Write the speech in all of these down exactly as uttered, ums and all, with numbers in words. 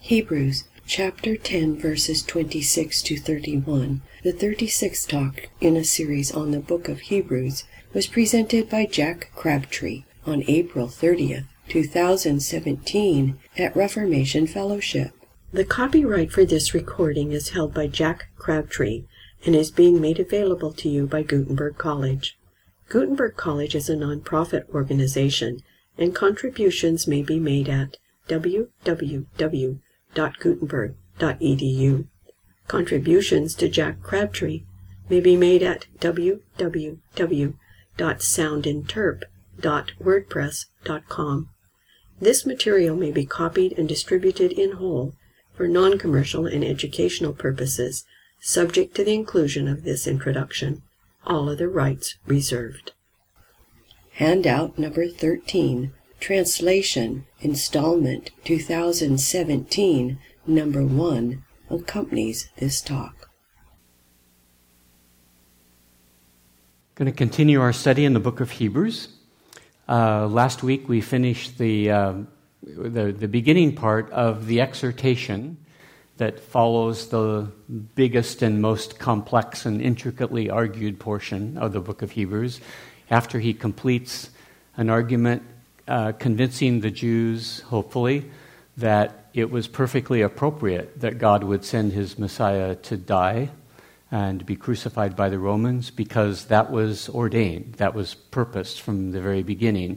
Hebrews chapter ten, verses twenty-six to thirty-one, the thirty-sixth talk in a series on the book of Hebrews, was presented by Jack Crabtree on April thirtieth, two thousand seventeen at Reformation Fellowship. The copyright for this recording is held by Jack Crabtree and is being made available to you by Gutenberg College. Gutenberg College is a nonprofit organization, and contributions may be made at w w w dot gutenberg dot e d u. Contributions to Jack Crabtree may be made at w w w dot sound interp dot wordpress dot com. This material may be copied and distributed in whole for non-commercial and educational purposes, subject to the inclusion of this introduction. All other rights reserved. Handout number thirteen, Translation, Installment twenty seventeen, number one, accompanies this talk. Going to continue our study in the book of Hebrews. Uh, last week we finished the, uh, the the beginning part of the exhortation that follows the biggest and most complex and intricately argued portion of the book of Hebrews. After he completes an argument uh, convincing the Jews, hopefully, that it was perfectly appropriate that God would send his Messiah to die and be crucified by the Romans, because that was ordained, that was purposed from the very beginning,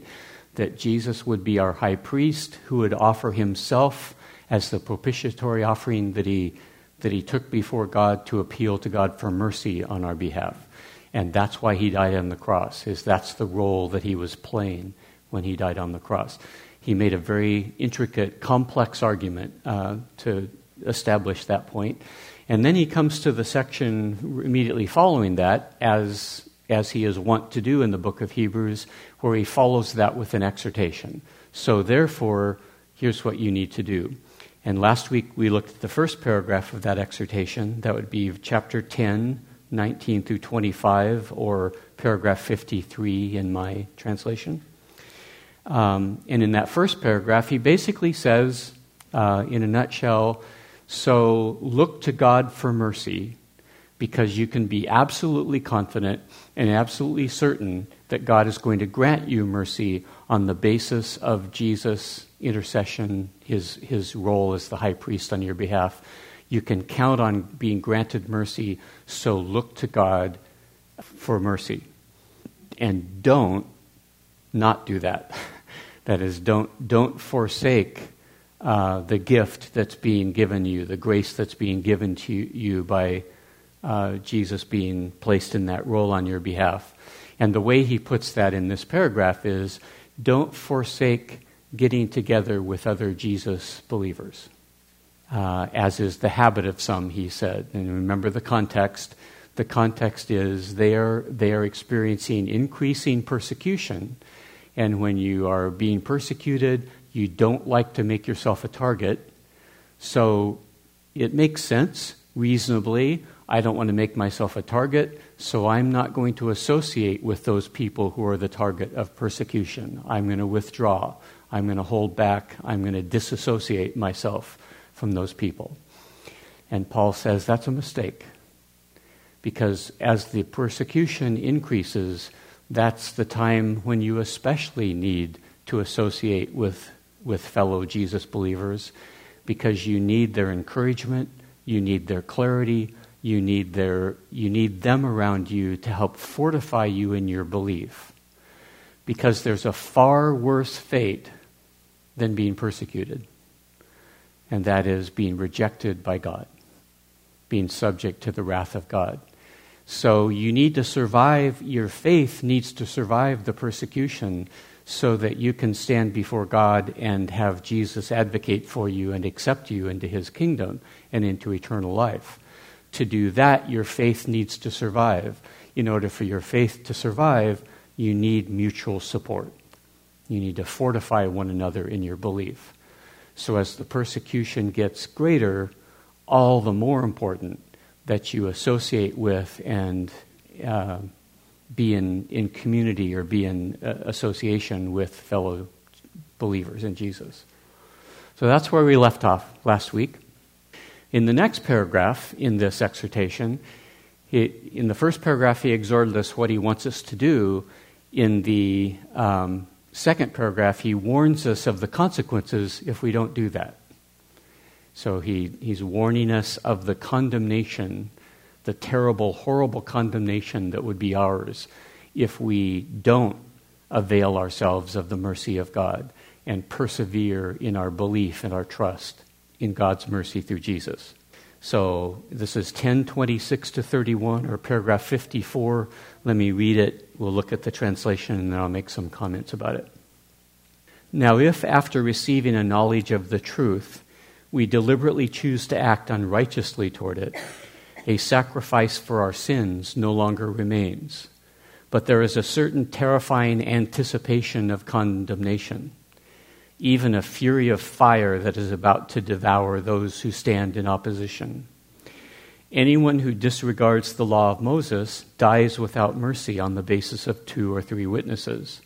that Jesus would be our high priest who would offer himself as the propitiatory offering that he that he took before God to appeal to God for mercy on our behalf. And that's why he died on the cross, is that's the role that he was playing when he died on the cross. He made a very intricate, complex argument uh, to establish that point. And then he comes to the section immediately following that, as, as he is wont to do in the book of Hebrews, where he follows that with an exhortation. So therefore, here's what you need to do. And last week we looked at the first paragraph of that exhortation. That would be chapter ten, nineteen through twenty-five, or paragraph fifty-three in my translation. Um, and in that first paragraph, he basically says, uh, in a nutshell, so look to God for mercy, because you can be absolutely confident and absolutely certain that God is going to grant you mercy on the basis of Jesus' intercession, his his role as the high priest on your behalf. You can count on being granted mercy, so look to God for mercy. And don't not do that. That is, don't don't forsake uh, the gift that's being given you, the grace that's being given to you by uh, Jesus being placed in that role on your behalf. And the way he puts that in this paragraph is, don't forsake getting together with other Jesus believers, uh, as is the habit of some, he said. And remember the context. The context is they are, they are experiencing increasing persecution. And when you are being persecuted, you don't like to make yourself a target. So it makes sense, reasonably, I don't want to make myself a target, so I'm not going to associate with those people who are the target of persecution. I'm going to withdraw. I'm going to hold back. I'm going to disassociate myself from those people. And Paul says that's a mistake, because as the persecution increases, that's the time when you especially need to associate with, with fellow Jesus believers, because you need their encouragement, you need their clarity, You need their, you need them around you to help fortify you in your belief, because there's a far worse fate than being persecuted, and that is being rejected by God, being subject to the wrath of God. So you need to survive, your faith needs to survive the persecution so that you can stand before God and have Jesus advocate for you and accept you into his kingdom and into eternal life. To do that, your faith needs to survive. In order for your faith to survive, you need mutual support. You need to fortify one another in your belief. So as the persecution gets greater, all the more important that you associate with and uh, be in, in community or be in uh, association with fellow believers in Jesus. So that's where we left off last week. In the next paragraph in this exhortation, he, in the first paragraph, he exhorted us what he wants us to do. In the um, second paragraph, he warns us of the consequences if we don't do that. So he, he's warning us of the condemnation, the terrible, horrible condemnation that would be ours if we don't avail ourselves of the mercy of God and persevere in our belief and our trust in God's mercy through Jesus. So this is ten twenty-six to thirty-one, or paragraph fifty-four. Let me read it. We'll look at the translation, and then I'll make some comments about it. Now, if after receiving a knowledge of the truth, we deliberately choose to act unrighteously toward it, a sacrifice for our sins no longer remains, but there is a certain terrifying anticipation of condemnation, even a fury of fire that is about to devour those who stand in opposition. Anyone who disregards the law of Moses dies without mercy on the basis of two or three witnesses.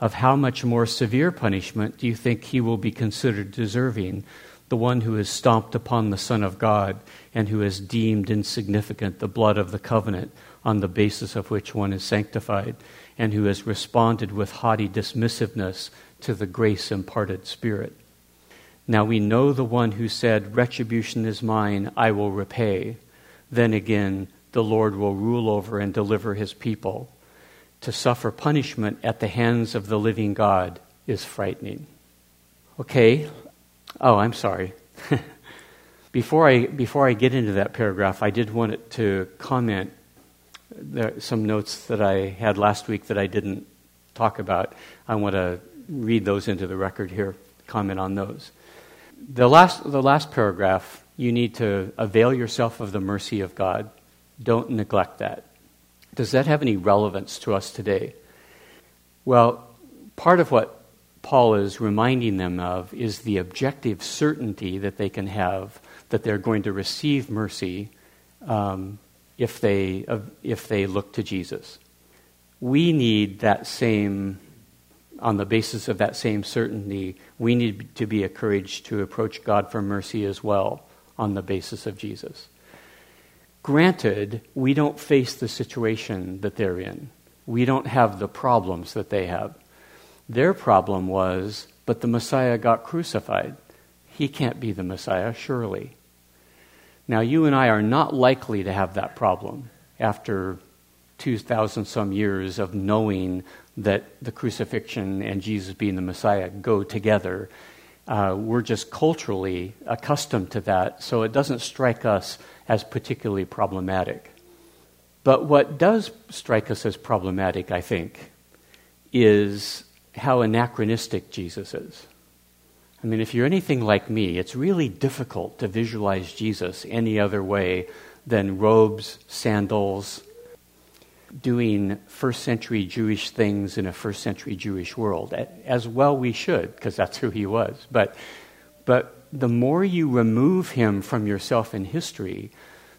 Of how much more severe punishment do you think he will be considered deserving, the one who has stomped upon the Son of God and who has deemed insignificant the blood of the covenant on the basis of which one is sanctified, and who has responded with haughty dismissiveness to the grace-imparted Spirit? Now we know the one who said, "Retribution is mine, I will repay." Then again, the Lord will rule over and deliver his people. To suffer punishment at the hands of the living God is frightening. Okay. Oh, I'm sorry. before I before I get into that paragraph, I did want it to comment there, some notes that I had last week that I didn't talk about. I want to read those into the record here, comment on those. The last the last paragraph, you need to avail yourself of the mercy of God. Don't neglect that. Does that have any relevance to us today? Well, part of what Paul is reminding them of is the objective certainty that they can have that they're going to receive mercy um, if they uh, if they look to Jesus. We need that same, on the basis of that same certainty, we need to be encouraged to approach God for mercy as well on the basis of Jesus. Granted, we don't face the situation that they're in. We don't have the problems that they have. Their problem was, but the Messiah got crucified. He can't be the Messiah, surely. Now, you and I are not likely to have that problem after two thousand some years of knowing that the crucifixion and Jesus being the Messiah go together. Uh, we're just culturally accustomed to that, so it doesn't strike us as particularly problematic. But what does strike us as problematic, I think, is how anachronistic Jesus is. I mean, if you're anything like me, it's really difficult to visualize Jesus any other way than robes, sandals, doing first century Jewish things in a first century Jewish world. As well we should, because that's who he was. But, but the more you remove him from yourself in history,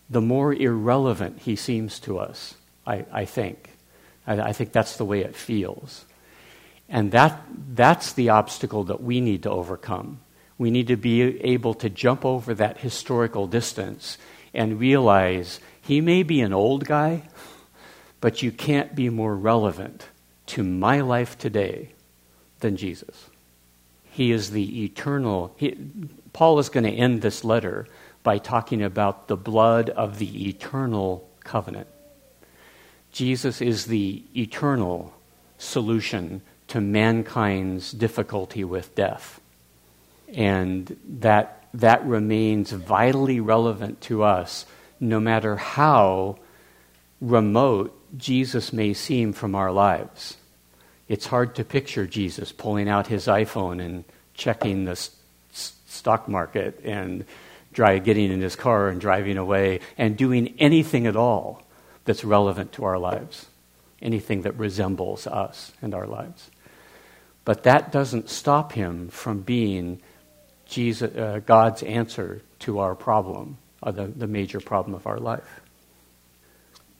the more irrelevant he seems to us, I, I think. I, I think that's the way it feels. And that that's the obstacle that we need to overcome. We need to be able to jump over that historical distance and realize he may be an old guy, but you can't be more relevant to my life today than Jesus. He is the eternal. He, Paul is going to end this letter by talking about the blood of the eternal covenant. Jesus is the eternal solution to mankind's difficulty with death. And that that remains vitally relevant to us, no matter how remote Jesus may seem from our lives. It's hard to picture Jesus pulling out his iPhone and checking the s- s- stock market and dry, getting in his car and driving away and doing anything at all that's relevant to our lives, anything that resembles us and our lives. But that doesn't stop him from being Jesus, uh, God's answer to our problem, uh, the, the major problem of our life.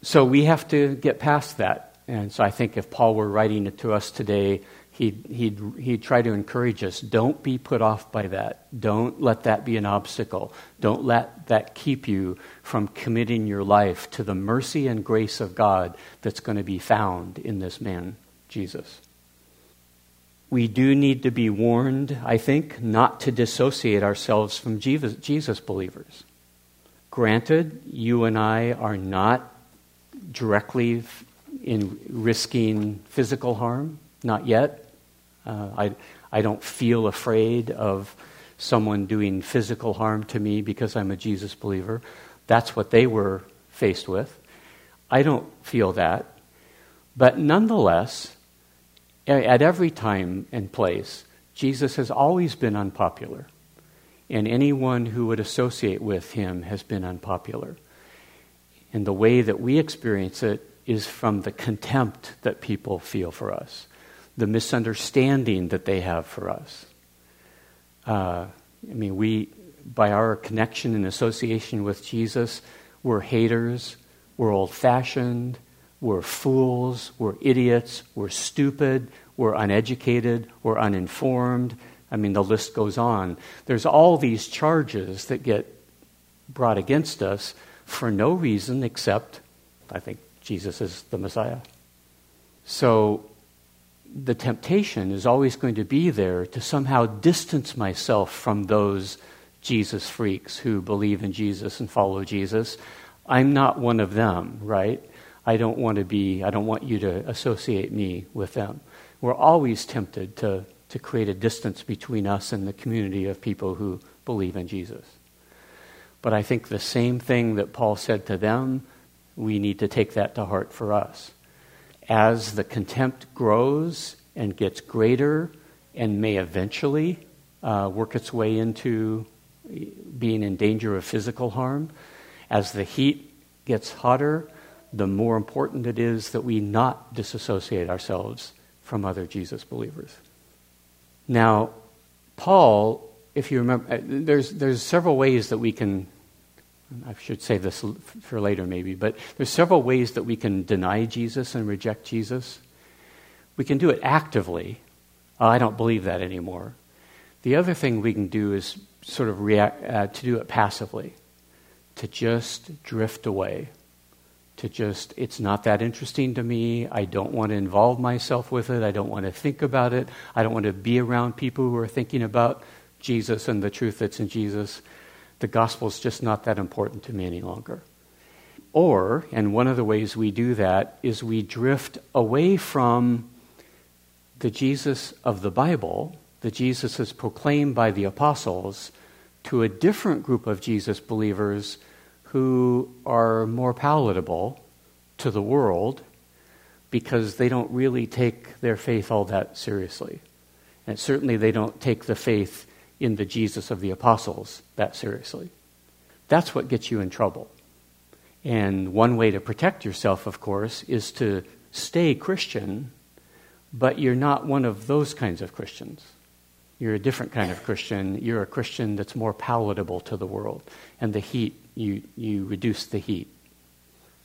So we have to get past that. And so I think if Paul were writing it to us today, he'd, he'd, he'd try to encourage us, don't be put off by that. Don't let that be an obstacle. Don't let that keep you from committing your life to the mercy and grace of God that's going to be found in this man, Jesus. We do need to be warned, I think, not to dissociate ourselves from Jesus believers. Granted, you and I are not directly in risking physical harm, not yet. Uh, I, I don't feel afraid of someone doing physical harm to me because I'm a Jesus believer. That's what they were faced with. I don't feel that. But nonetheless, at every time and place, Jesus has always been unpopular. And anyone who would associate with him has been unpopular. And the way that we experience it is from the contempt that people feel for us, the misunderstanding that they have for us. Uh, I mean, we, by our connection and association with Jesus, we're haters, we're old-fashioned, we're fools, we're idiots, we're stupid, we're uneducated, we're uninformed. I mean, the list goes on. There's all these charges that get brought against us for no reason except, I think, Jesus is the Messiah. So the temptation is always going to be there to somehow distance myself from those Jesus freaks who believe in Jesus and follow Jesus. I'm not one of them, right? I don't want to be, I don't want you to associate me with them. We're always tempted to, to create a distance between us and the community of people who believe in Jesus. But I think the same thing that Paul said to them, we need to take that to heart for us. As the contempt grows and gets greater and may eventually uh, work its way into being in danger of physical harm, as the heat gets hotter, the more important it is that we not disassociate ourselves from other Jesus believers. Now, Paul, if you remember, there's there's several ways that we can, I should save this for later maybe, but there's several ways that we can deny Jesus and reject Jesus. We can do it actively. Oh, I don't believe that anymore. The other thing we can do is sort of react uh, to do it passively, to just drift away, to just, it's not that interesting to me. I don't want to involve myself with it. I don't want to think about it. I don't want to be around people who are thinking about Jesus and the truth that's in Jesus. The gospel's just not that important to me any longer. Or, and one of the ways we do that is we drift away from the Jesus of the Bible, the Jesus that's proclaimed by the apostles, to a different group of Jesus believers who are more palatable to the world because they don't really take their faith all that seriously. And certainly they don't take the faith in the Jesus of the apostles that seriously. That's what gets you in trouble. And one way to protect yourself, of course, is to stay Christian, but you're not one of those kinds of Christians. You're a different kind of Christian. You're a Christian that's more palatable to the world. And the heat, you, you reduce the heat.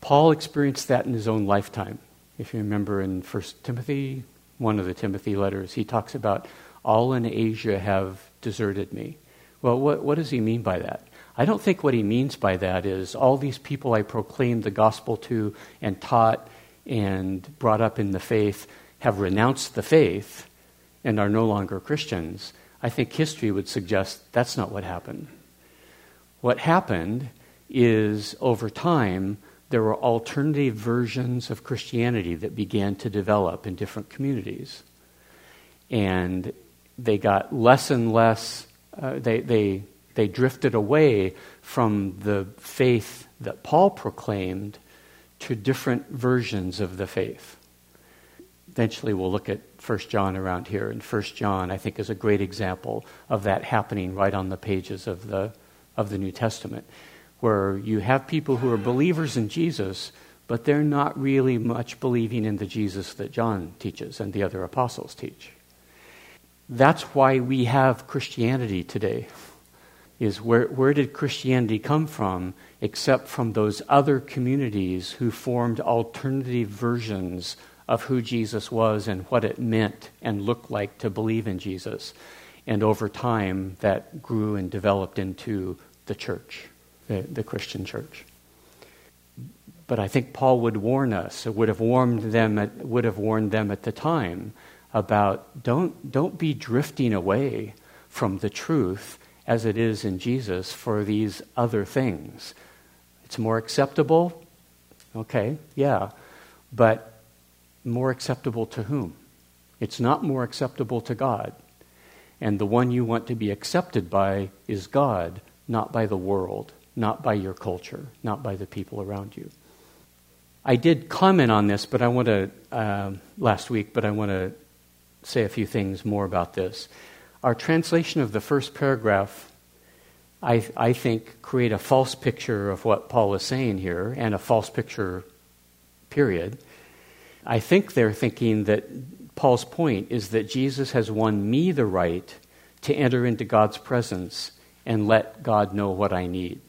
Paul experienced that in his own lifetime. If you remember in First Timothy, one of the Timothy letters, he talks about all in Asia have deserted me. Well, what, what does he mean by that? I don't think what he means by that is all these people I proclaimed the gospel to and taught and brought up in the faith have renounced the faith and are no longer Christians. I think history would suggest that's not what happened. What happened is over time, there were alternative versions of Christianity that began to develop in different communities. And they got less and less, uh, they, they, they drifted away from the faith that Paul proclaimed to different versions of the faith. Eventually we'll look at First John around here, and First John I think is a great example of that happening right on the pages of the of the New Testament, where you have people who are believers in Jesus, but they're not really much believing in the Jesus that John teaches and the other apostles teach. That's why we have Christianity today, is where, where did Christianity come from except from those other communities who formed alternative versions of who Jesus was and what it meant and looked like to believe in Jesus. And over time, that grew and developed into the church, the, the Christian church. But I think Paul would warn us, would have warned them at, would have warned them at the time about don't don't be drifting away from the truth as it is in Jesus for these other things. It's more acceptable, okay, yeah, but more acceptable to whom? It's not more acceptable to God. And the one you want to be accepted by is God, not by the world, not by your culture, not by the people around you. I did comment on this, but I want to uh, last week. But I want to say a few things more about this. Our translation of the first paragraph, I, I think, create a false picture of what Paul is saying here, and a false picture, period. I think they're thinking that Paul's point is that Jesus has won me the right to enter into God's presence and let God know what I need.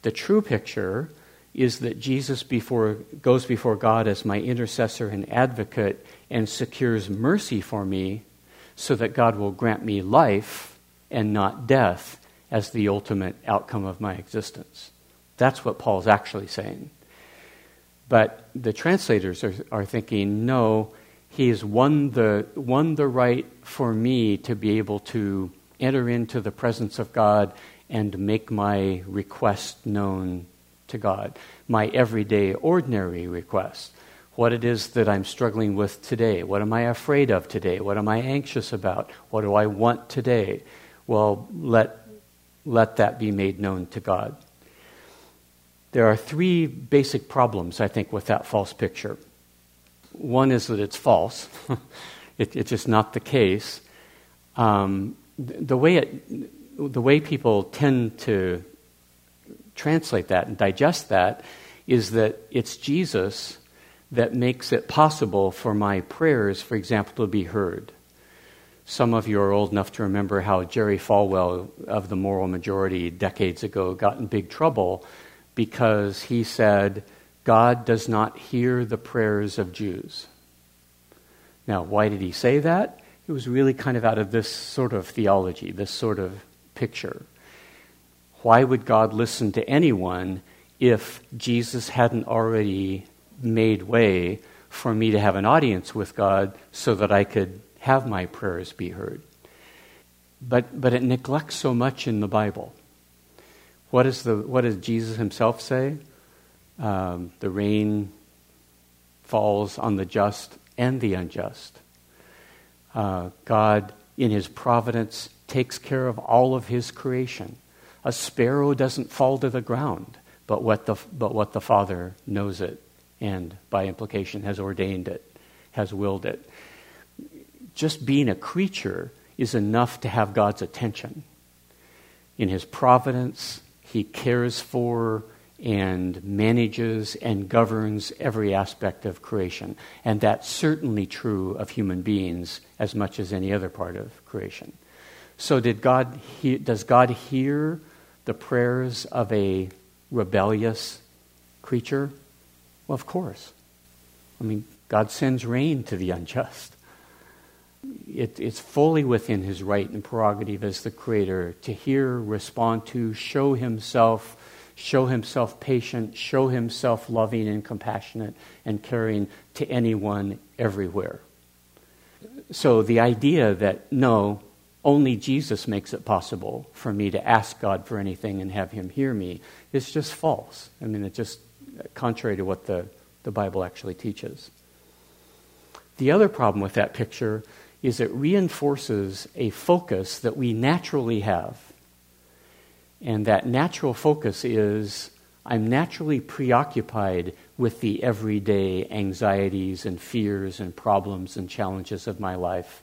The true picture is that Jesus before, goes before God as my intercessor and advocate and secures mercy for me so that God will grant me life and not death as the ultimate outcome of my existence. That's what Paul's actually saying. But the translators are, are thinking, no, he has won the, won the right for me to be able to enter into the presence of God and make my request known to God, my everyday, ordinary request, what it is that I'm struggling with today, what am I afraid of today, what am I anxious about, what do I want today? Well, let let that be made known to God. There are three basic problems, I think, with that false picture. One is that it's false. it, it's just not the case. Um, the, the way it, the way people tend to translate that and digest that is that it's Jesus that makes it possible for my prayers, for example, to be heard. Some of you are old enough to remember how Jerry Falwell of the Moral Majority decades ago got in big trouble because he said, God does not hear the prayers of Jews. Now, why did he say that? It was really kind of out of this sort of theology, this sort of picture. Why would God listen to anyone if Jesus hadn't already made way for me to have an audience with God so that I could have my prayers be heard? But but it neglects so much in the Bible. What is the what does Jesus himself say? Um, the rain falls on the just and the unjust. Uh, God, in his providence, takes care of all of his creation. A sparrow doesn't fall to the ground, but what the but what the Father knows it, and by implication has ordained it, has willed it. Just being a creature is enough to have God's attention. In his providence, he cares for and manages and governs every aspect of creation. And that's certainly true of human beings as much as any other part of creation. So did God? He, does God hear the prayers of a rebellious creature? Well, of course. I mean, God sends rain to the unjust. It, it's fully within his right and prerogative as the Creator to hear, respond to, show himself, show himself patient, show himself loving and compassionate and caring to anyone everywhere. So the idea that, no, only Jesus makes it possible for me to ask God for anything and have him hear me, it's just false. I mean, it's just contrary to what the, the Bible actually teaches. The other problem with that picture is it reinforces a focus that we naturally have. And that natural focus is, I'm naturally preoccupied with the everyday anxieties and fears and problems and challenges of my life.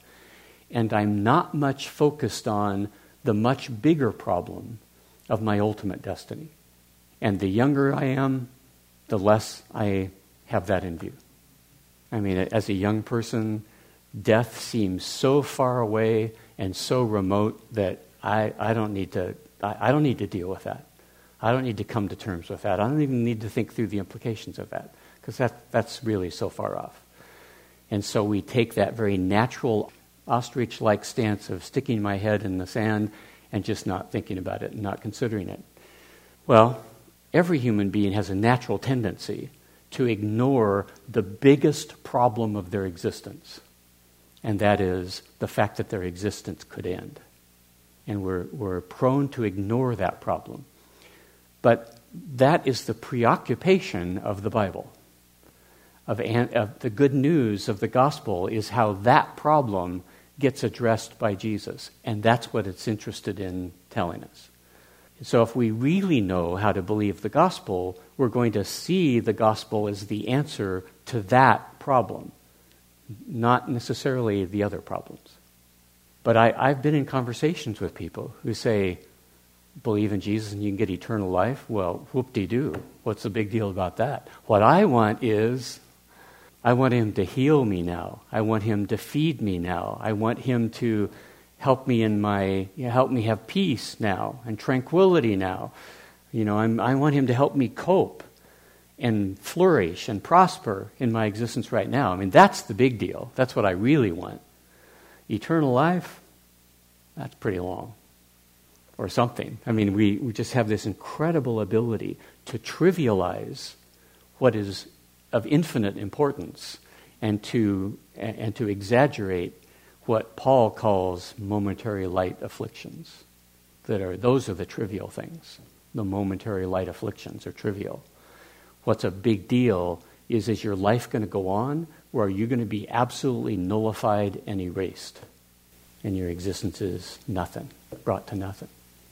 And I'm not much focused on the much bigger problem of my ultimate destiny. And the younger I am, the less I have that in view. I mean, as a young person, death seems so far away and so remote that I, I don't need to I, I don't need to deal with that. I don't need to come to terms with that. I don't even need to think through the implications of that, because that, that's really so far off. And so we take that very natural ostrich-like stance of sticking my head in the sand and just not thinking about it and not considering it. Well, every human being has a natural tendency to ignore the biggest problem of their existence, and that is the fact that their existence could end. And we're, we're prone to ignore that problem. But that is the preoccupation of the Bible. Of, of the good news of the gospel is how that problem gets addressed by Jesus. And that's what it's interested in telling us. So if we really know how to believe the gospel, we're going to see the gospel as the answer to that problem, not necessarily the other problems. But I, I've been in conversations with people who say, believe in Jesus and you can get eternal life? Well, whoop-de-doo. What's the big deal about that? What I want is, I want him to heal me now. I want him to feed me now. I want him to help me in my, you know, help me have peace now and tranquility now. You know, I'm, I want him to help me cope and flourish and prosper in my existence right now. I mean, that's the big deal. That's what I really want. Eternal life, that's pretty long or something. I mean, we, we just have this incredible ability to trivialize what is of infinite importance and to and to exaggerate what Paul calls momentary light afflictions. That are those are the trivial things. The momentary light afflictions are trivial. What's a big deal is, is your life going to go on, or are you going to be absolutely nullified and erased? And your existence is nothing, brought to nothing.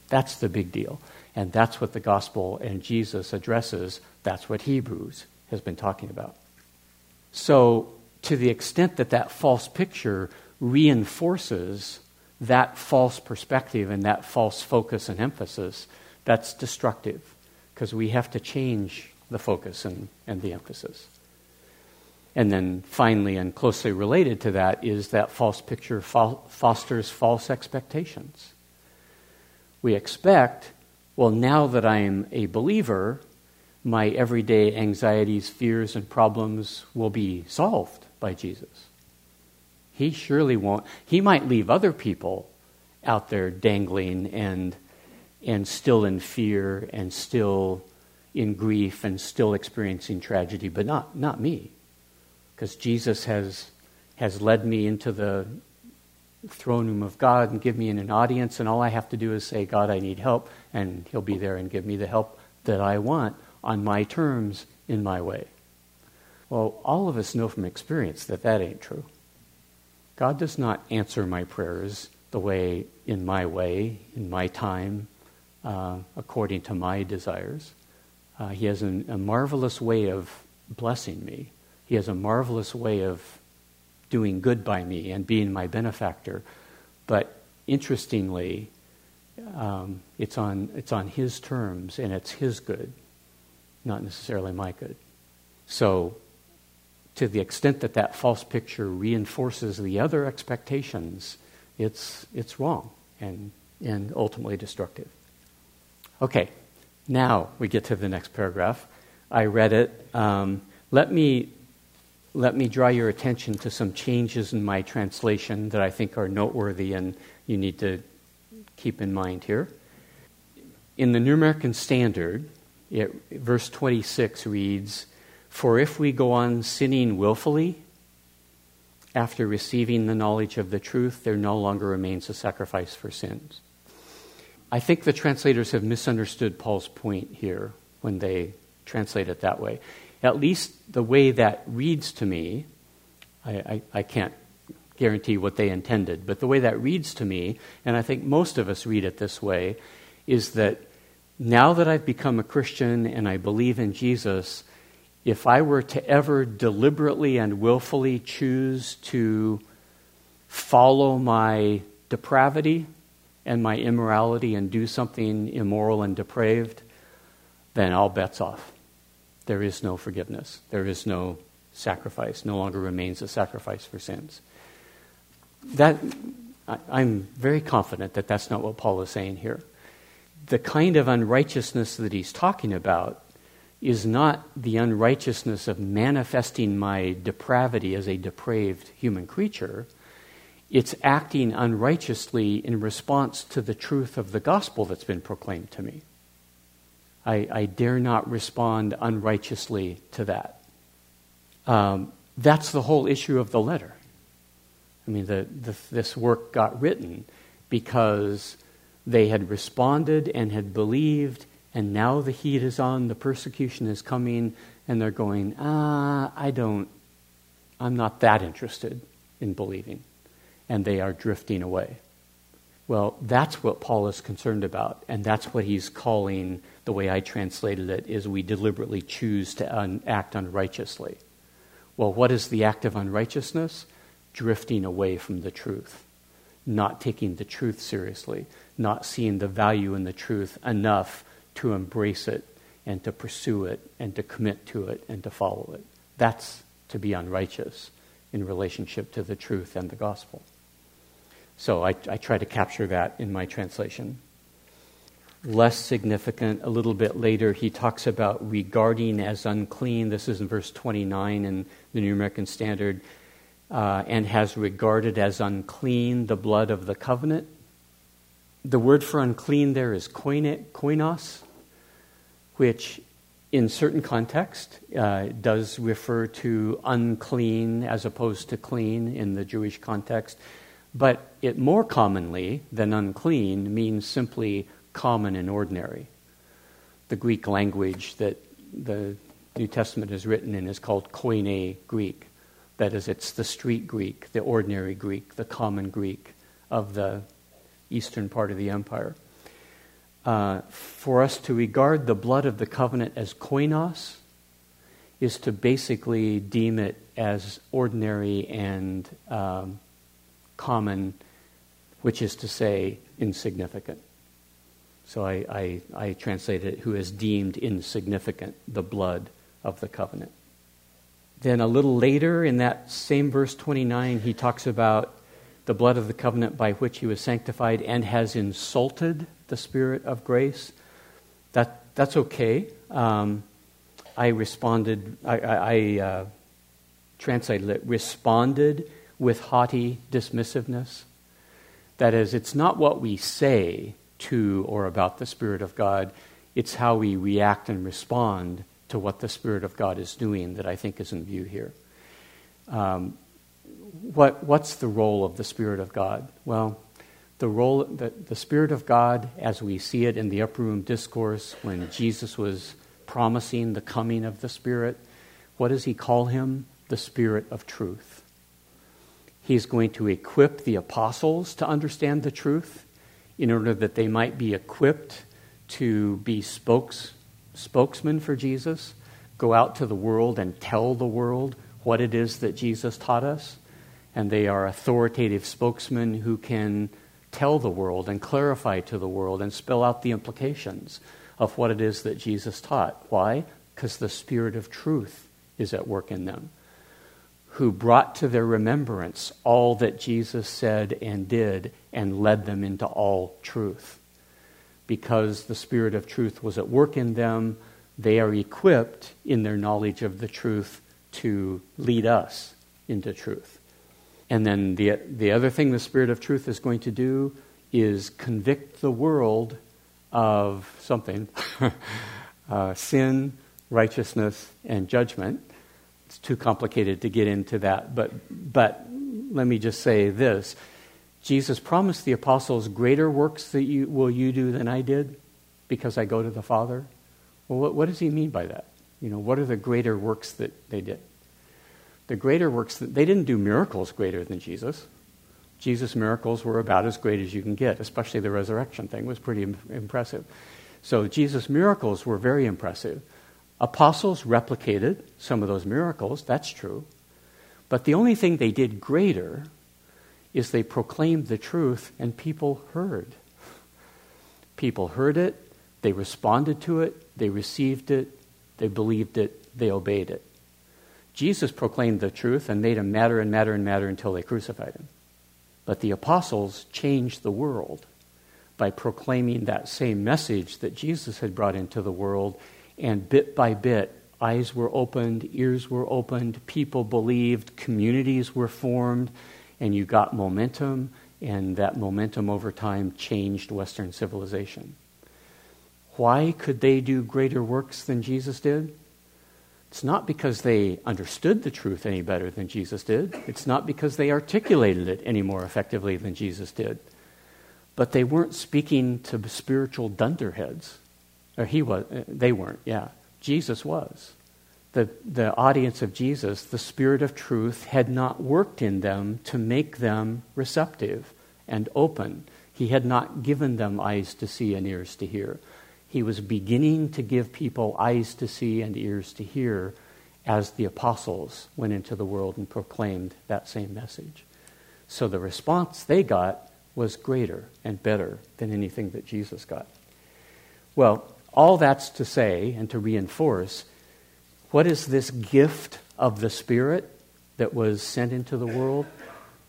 That's the big deal. And that's what the gospel and Jesus addresses. That's what Hebrews has been talking about. So to the extent that that false picture reinforces that false perspective and that false focus and emphasis, that's destructive, because we have to change the focus and, and the emphasis. And then finally, and closely related to that, is that false picture fo- fosters false expectations. We expect, well, now that I'm a believer, my everyday anxieties, fears, and problems will be solved by Jesus. He surely won't. He might leave other people out there dangling and and still in fear and still in grief and still experiencing tragedy, but not, not me. Because Jesus has has led me into the throne room of God and give me an audience, and all I have to do is say, God, I need help, and he'll be there and give me the help that I want on my terms, in my way. Well, all of us know from experience that that ain't true. God does not answer my prayers the way, in my way, in my time, uh, according to my desires. Uh, he has an, a marvelous way of blessing me. He has a marvelous way of doing good by me and being my benefactor. But interestingly, um, it's on it's on his terms, and it's his good, not necessarily my good. So to the extent that that false picture reinforces the other expectations, it's it's wrong and and ultimately destructive. Okay, now we get to the next paragraph. I read it. Um, let me... Let me draw your attention to some changes in my translation that I think are noteworthy and you need to keep in mind here. In the New American Standard, it, verse twenty-six reads, "For if we go on sinning willfully, after receiving the knowledge of the truth, there no longer remains a sacrifice for sins." I think the translators have misunderstood Paul's point here when they translate it that way. At least the way that reads to me, I, I, I can't guarantee what they intended, but the way that reads to me, and I think most of us read it this way, is that now that I've become a Christian and I believe in Jesus, if I were to ever deliberately and willfully choose to follow my depravity and my immorality and do something immoral and depraved, then all bets off. There is no forgiveness. There is no sacrifice. No longer remains a sacrifice for sins. That I, I'm very confident that that's not what Paul is saying here. The kind of unrighteousness that he's talking about is not the unrighteousness of manifesting my depravity as a depraved human creature. It's acting unrighteously in response to the truth of the gospel that's been proclaimed to me. I, I dare not respond unrighteously to that. Um, that's the whole issue of the letter. I mean, the, the, this work got written because they had responded and had believed, and now the heat is on, the persecution is coming, and they're going, ah, I don't, I'm not that interested in believing. And they are drifting away. Well, that's what Paul is concerned about, and that's what he's calling, the way I translated it, is we deliberately choose to un- act unrighteously. Well, what is the act of unrighteousness? Drifting away from the truth, not taking the truth seriously, not seeing the value in the truth enough to embrace it and to pursue it and to commit to it and to follow it. That's to be unrighteous in relationship to the truth and the gospel. So I, I try to capture that in my translation. Less significant, a little bit later, he talks about regarding as unclean. This is in verse twenty-nine in the New American Standard. Uh, and has regarded as unclean the blood of the covenant. The word for unclean there is koine, koinos, which in certain context uh, does refer to unclean as opposed to clean in the Jewish context. But it more commonly than unclean means simply common and ordinary. The Greek language that the New Testament is written in is called koine Greek. That is, it's the street Greek, the ordinary Greek, the common Greek of the eastern part of the empire. Uh, for us to regard the blood of the covenant as koinos is to basically deem it as ordinary and um, common, which is to say insignificant. So I, I, I translate it, who is deemed insignificant, the blood of the covenant. Then a little later in that same verse twenty-nine, he talks about the blood of the covenant by which he was sanctified and has insulted the Spirit of grace. That that's okay. Um, I responded. I, I, I uh, translated it. Responded with haughty dismissiveness. That is, it's not what we say to or about the Spirit of God. It's how we react and respond to what the Spirit of God is doing that I think is in view here. Um, what what's the role of the Spirit of God? Well, the role the, the Spirit of God, as we see it in the Upper Room Discourse, when Jesus was promising the coming of the Spirit, what does he call him? The Spirit of Truth. He's going to equip the apostles to understand the truth in order that they might be equipped to be spokes. spokesman for Jesus, go out to the world and tell the world what it is that Jesus taught us, and they are authoritative spokesmen who can tell the world and clarify to the world and spell out the implications of what it is that Jesus taught. Why? Because the Spirit of Truth is at work in them, who brought to their remembrance all that Jesus said and did and led them into all truth. Because the Spirit of Truth was at work in them, they are equipped in their knowledge of the truth to lead us into truth. And then the the other thing the Spirit of Truth is going to do is convict the world of something, uh, sin, righteousness, and judgment. It's too complicated to get into that, but but let me just say this. Jesus promised the apostles, greater works that you, will you do than I did because I go to the Father. Well, what, what does he mean by that? You know, what are the greater works that they did? The greater works, that they didn't do miracles greater than Jesus. Jesus' miracles were about as great as you can get, especially the resurrection thing was pretty im- impressive. So Jesus' miracles were very impressive. Apostles replicated some of those miracles, that's true. But the only thing they did greater is they proclaimed the truth and people heard. People heard it, they responded to it, they received it, they believed it, they obeyed it. Jesus proclaimed the truth and made them matter and matter and matter until they crucified him. But the apostles changed the world by proclaiming that same message that Jesus had brought into the world And bit by bit, eyes were opened, ears were opened, people believed, communities were formed, and you got momentum, and that momentum over time changed Western civilization. Why could they do greater works than Jesus did? It's not because they understood the truth any better than Jesus did. It's not because they articulated it any more effectively than Jesus did. But they weren't speaking to spiritual dunderheads. Or he was, they weren't, yeah. Jesus was. The, the audience of Jesus, the Spirit of truth, had not worked in them to make them receptive and open. He had not given them eyes to see and ears to hear. He was beginning to give people eyes to see and ears to hear as the apostles went into the world and proclaimed that same message. So the response they got was greater and better than anything that Jesus got. Well, all that's to say and to reinforce, what is this gift of the Spirit that was sent into the world?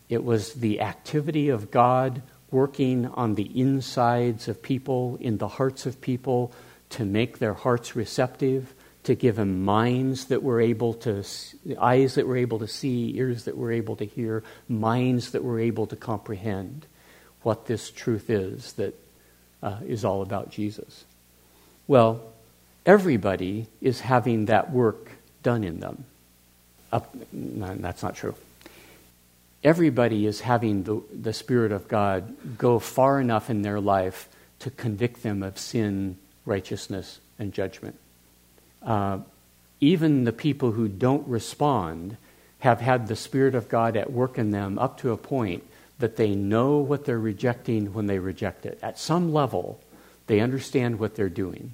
It was the activity of God working on the insides of people, in the hearts of people, to make their hearts receptive, to give them minds that were able to, eyes that were able to see, ears that were able to hear, minds that were able to comprehend what this truth is that uh, is all about Jesus. Well, everybody is having that work done in them. Uh, no, that's not true. Everybody is having the, the Spirit of God go far enough in their life to convict them of sin, righteousness, and judgment. Uh, even the people who don't respond have had the Spirit of God at work in them up to a point that they know what they're rejecting when they reject it. At some level, they understand what they're doing.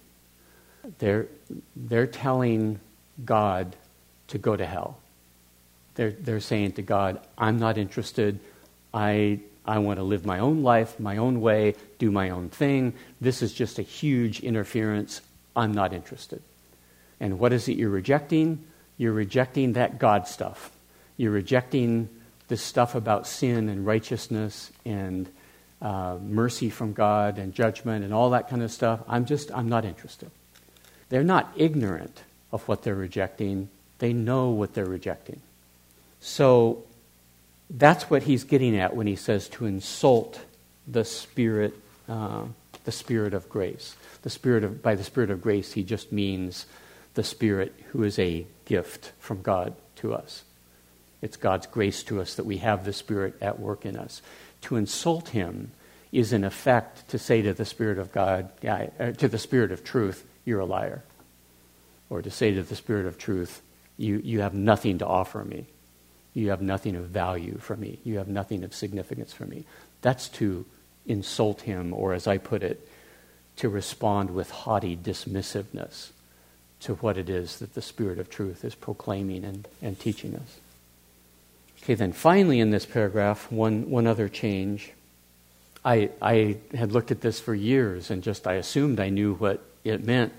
They're, they're telling God to go to hell. They're, they're saying to God, I'm not interested. I, I want to live my own life, my own way, do my own thing. This is just a huge interference. I'm not interested. And what is it you're rejecting? You're rejecting that God stuff. You're rejecting the stuff about sin and righteousness and Uh, mercy from God and judgment and all that kind of stuff. I'm just, I'm not interested. They're not ignorant of what they're rejecting. They know what they're rejecting. So that's what he's getting at when he says to insult the Spirit, uh, the Spirit of grace. The Spirit of, by the Spirit of grace, he just means the Spirit who is a gift from God to us. It's God's grace to us that we have the Spirit at work in us. To insult him is, in effect, to say to the Spirit of God, yeah, to the Spirit of truth, you're a liar. Or to say to the Spirit of truth, you, you have nothing to offer me. You have nothing of value for me. You have nothing of significance for me. That's to insult him, or as I put it, to respond with haughty dismissiveness to what it is that the Spirit of truth is proclaiming and, and teaching us. Okay, then finally in this paragraph, one, one other change. I, I had looked at this for years and just I assumed I knew what it meant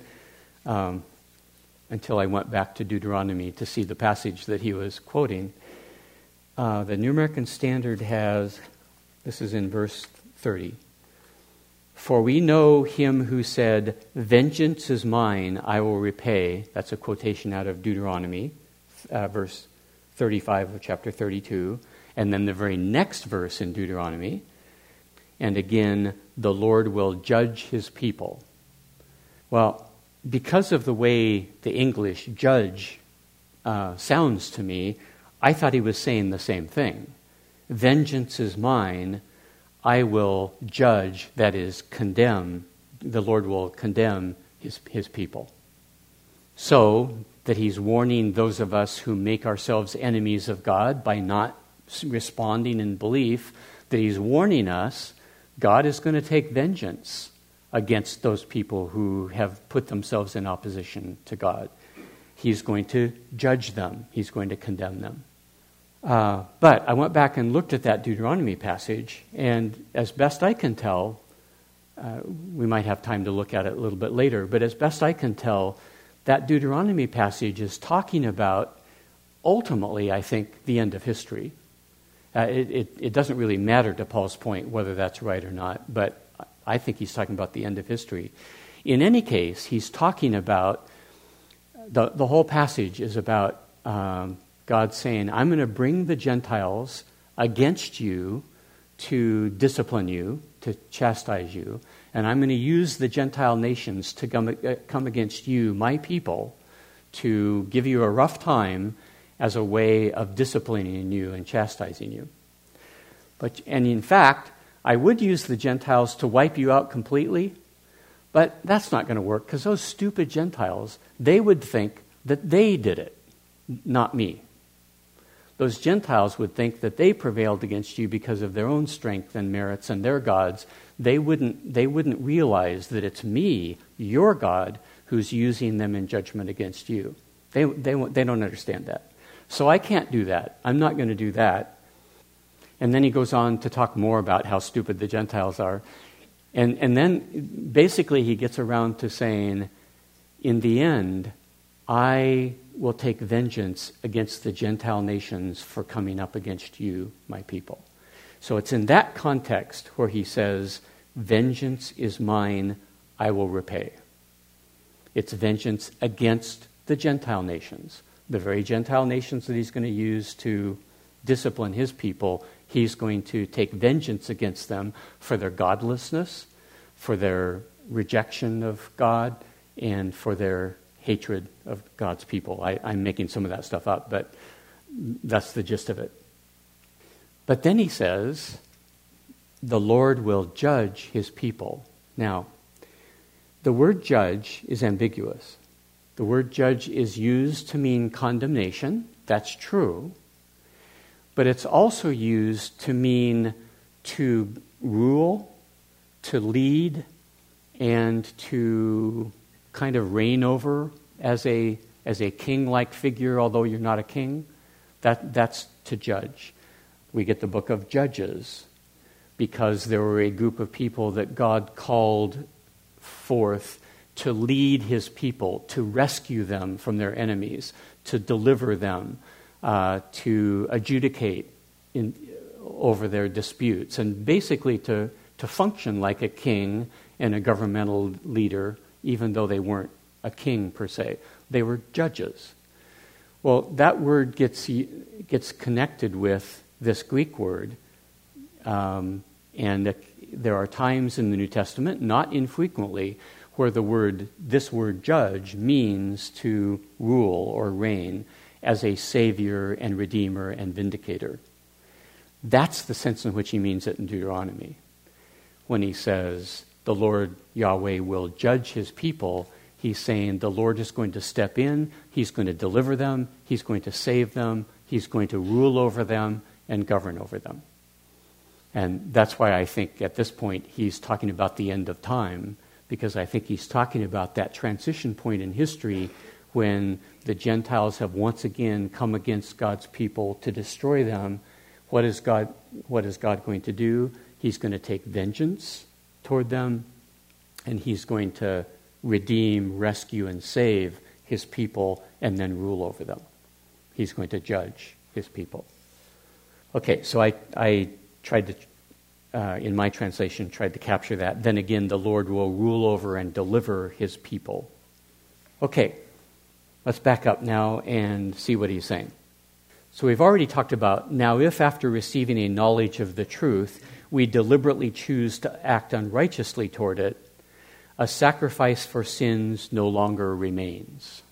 um, until I went back to Deuteronomy to see the passage that he was quoting. Uh, the New American Standard has, this is in verse thirty, "For we know him who said, 'Vengeance is mine, I will repay.'" That's a quotation out of Deuteronomy, uh, verse thirty-five of chapter thirty-two, and then the very next verse in Deuteronomy, "And again, the Lord will judge his people." Well, because of the way the English judge uh, sounds to me, I thought he was saying the same thing. Vengeance is mine, I will judge, that is, condemn, the Lord will condemn his, his people. So that he's warning those of us who make ourselves enemies of God by not responding in belief, that he's warning us God is going to take vengeance against those people who have put themselves in opposition to God. He's going to judge them. He's going to condemn them. Uh, but I went back and looked at that Deuteronomy passage, and as best I can tell, uh, we might have time to look at it a little bit later, but as best I can tell, that Deuteronomy passage is talking about, ultimately, I think, the end of history. Uh, it, it, it doesn't really matter to Paul's point whether that's right or not, but I think he's talking about the end of history. In any case, he's talking about the, the whole passage is about um, God saying, I'm going to bring the Gentiles against you to discipline you, to chastise you, and I'm going to use the Gentile nations to come, uh, come against you, my people, to give you a rough time as a way of disciplining you and chastising you. But, and in fact, I would use the Gentiles to wipe you out completely, but that's not going to work because those stupid Gentiles, they would think that they did it, not me. Those Gentiles would think that they prevailed against you because of their own strength and merits and their gods. They wouldn't, they wouldn't realize that it's me, your God, who's using them in judgment against you. They, they, they don't understand that. So I can't do that. I'm not going to do that. And then he goes on to talk more about how stupid the Gentiles are. And, and then basically he gets around to saying, in the end, I will take vengeance against the Gentile nations for coming up against you, my people. So it's in that context where he says, vengeance is mine, I will repay. It's vengeance against the Gentile nations, the very Gentile nations that he's going to use to discipline his people. He's going to take vengeance against them for their godlessness, for their rejection of God, and for their hatred of God's people. I, I'm making some of that stuff up, but that's the gist of it. But then he says, the Lord will judge his people. Now, the word judge is ambiguous. The word judge is used to mean condemnation. That's true. But it's also used to mean to rule, to lead, and to kind of reign over as a as a king-like figure, although you're not a king. That that's to judge. We get the Book of Judges because there were a group of people that God called forth to lead his people, to rescue them from their enemies, to deliver them, Uh, to adjudicate in, over their disputes, and basically to, to function like a king and a governmental leader, even though they weren't a king per se. They were judges. Well, that word gets gets connected with this Greek word, um, and uh, there are times in the New Testament, not infrequently, where the word this word judge means to rule or reign as a savior and redeemer and vindicator. That's the sense in which he means it in Deuteronomy. When he says, the Lord Yahweh will judge his people, he's saying the Lord is going to step in, he's going to deliver them, he's going to save them, he's going to rule over them and govern over them. And that's why I think at this point he's talking about the end of time, because I think he's talking about that transition point in history when the Gentiles have once again come against God's people to destroy them. What is God, what is God going to do? He's going to take vengeance toward them, and he's going to redeem, rescue, and save his people, and then rule over them. He's going to judge his people. Okay, so I, I tried to, uh, in my translation, tried to capture that. Then again, the Lord will rule over and deliver his people. Okay. Let's back up now and see what he's saying. So we've already talked about, now if after receiving a knowledge of the truth, we deliberately choose to act unrighteously toward it, a sacrifice for sins no longer remains.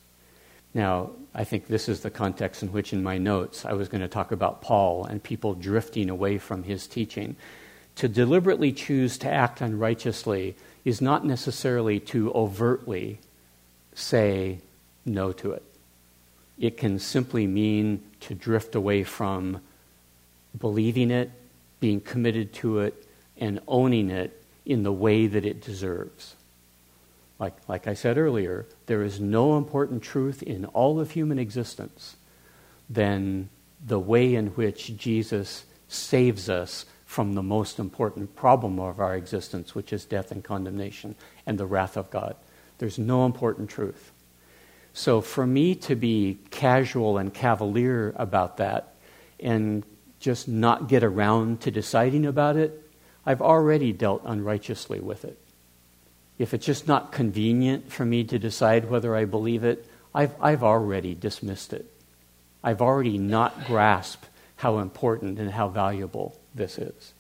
Now, I think this is the context in which in my notes I was going to talk about Paul and people drifting away from his teaching. To deliberately choose to act unrighteously is not necessarily to overtly say no to it. It can simply mean to drift away from believing it, being committed to it, and owning it in the way that it deserves. Like, like I said earlier, there is no important truth in all of human existence than the way in which Jesus saves us from the most important problem of our existence, which is death and condemnation and the wrath of God. There's no important truth. So for me to be casual and cavalier about that and just not get around to deciding about it, I've already dealt unrighteously with it. If it's just not convenient for me to decide whether I believe it, I've, I've already dismissed it. I've already not grasped how important and how valuable this is.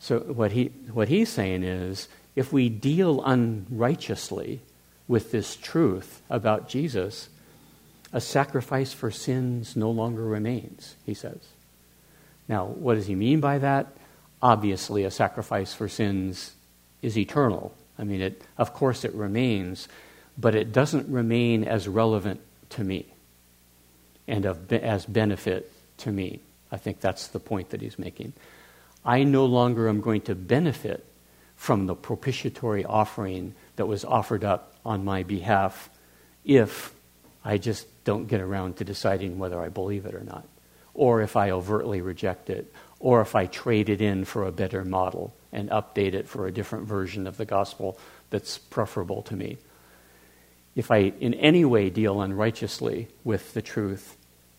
So what he what he's saying is, if we deal unrighteously with this truth about Jesus, a sacrifice for sins no longer remains, he says. Now, what does he mean by that? Obviously, a sacrifice for sins is eternal. I mean, it, of course it remains, but it doesn't remain as relevant to me and of be, as benefit to me. I think that's the point that he's making. I no longer am going to benefit from the propitiatory offering that was offered up on my behalf if I just don't get around to deciding whether I believe it or not, or if I overtly reject it, or if I trade it in for a better model and update it for a different version of the gospel that's preferable to me. If I in any way deal unrighteously with the truth,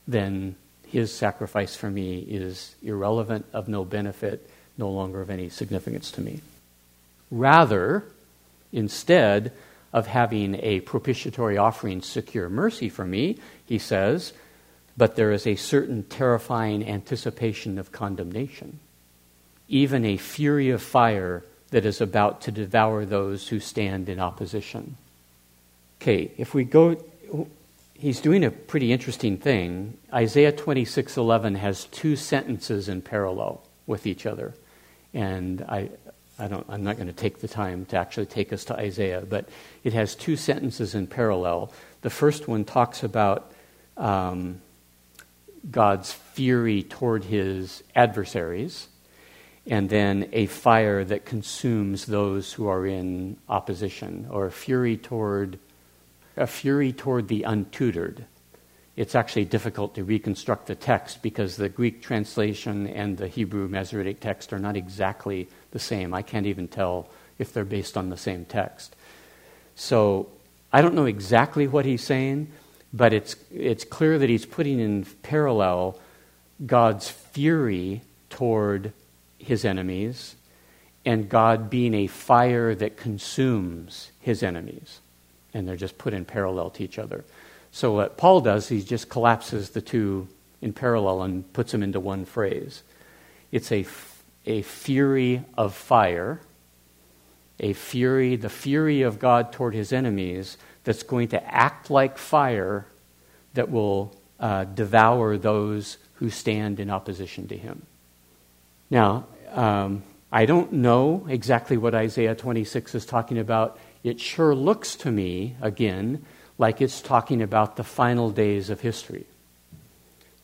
then his sacrifice for me is irrelevant, of no benefit, no longer of any significance to me. Rather, instead of having a propitiatory offering secure mercy for me, he says, but there is a certain terrifying anticipation of condemnation, even a fury of fire that is about to devour those who stand in opposition. Okay, if we go, he's doing a pretty interesting thing. Isaiah twenty-six eleven has two sentences in parallel with each other, and I... I don't, I'm not going to take the time to actually take us to Isaiah, but it has two sentences in parallel. The first one talks about um, God's fury toward his adversaries, and then a fire that consumes those who are in opposition, or a fury toward a fury toward the untutored. It's actually difficult to reconstruct the text because the Greek translation and the Hebrew Masoretic text are not exactly the same. I can't even tell if they're based on the same text. So I don't know exactly what he's saying, but it's it's clear that he's putting in parallel God's fury toward his enemies and God being a fire that consumes his enemies. And they're just put in parallel to each other. So what Paul does, he just collapses the two in parallel and puts them into one phrase. It's a a fury of fire, a fury, the fury of God toward his enemies that's going to act like fire that will uh, devour those who stand in opposition to him. Now, um, I don't know exactly what Isaiah twenty-six is talking about. It sure looks to me, again, like it's talking about the final days of history.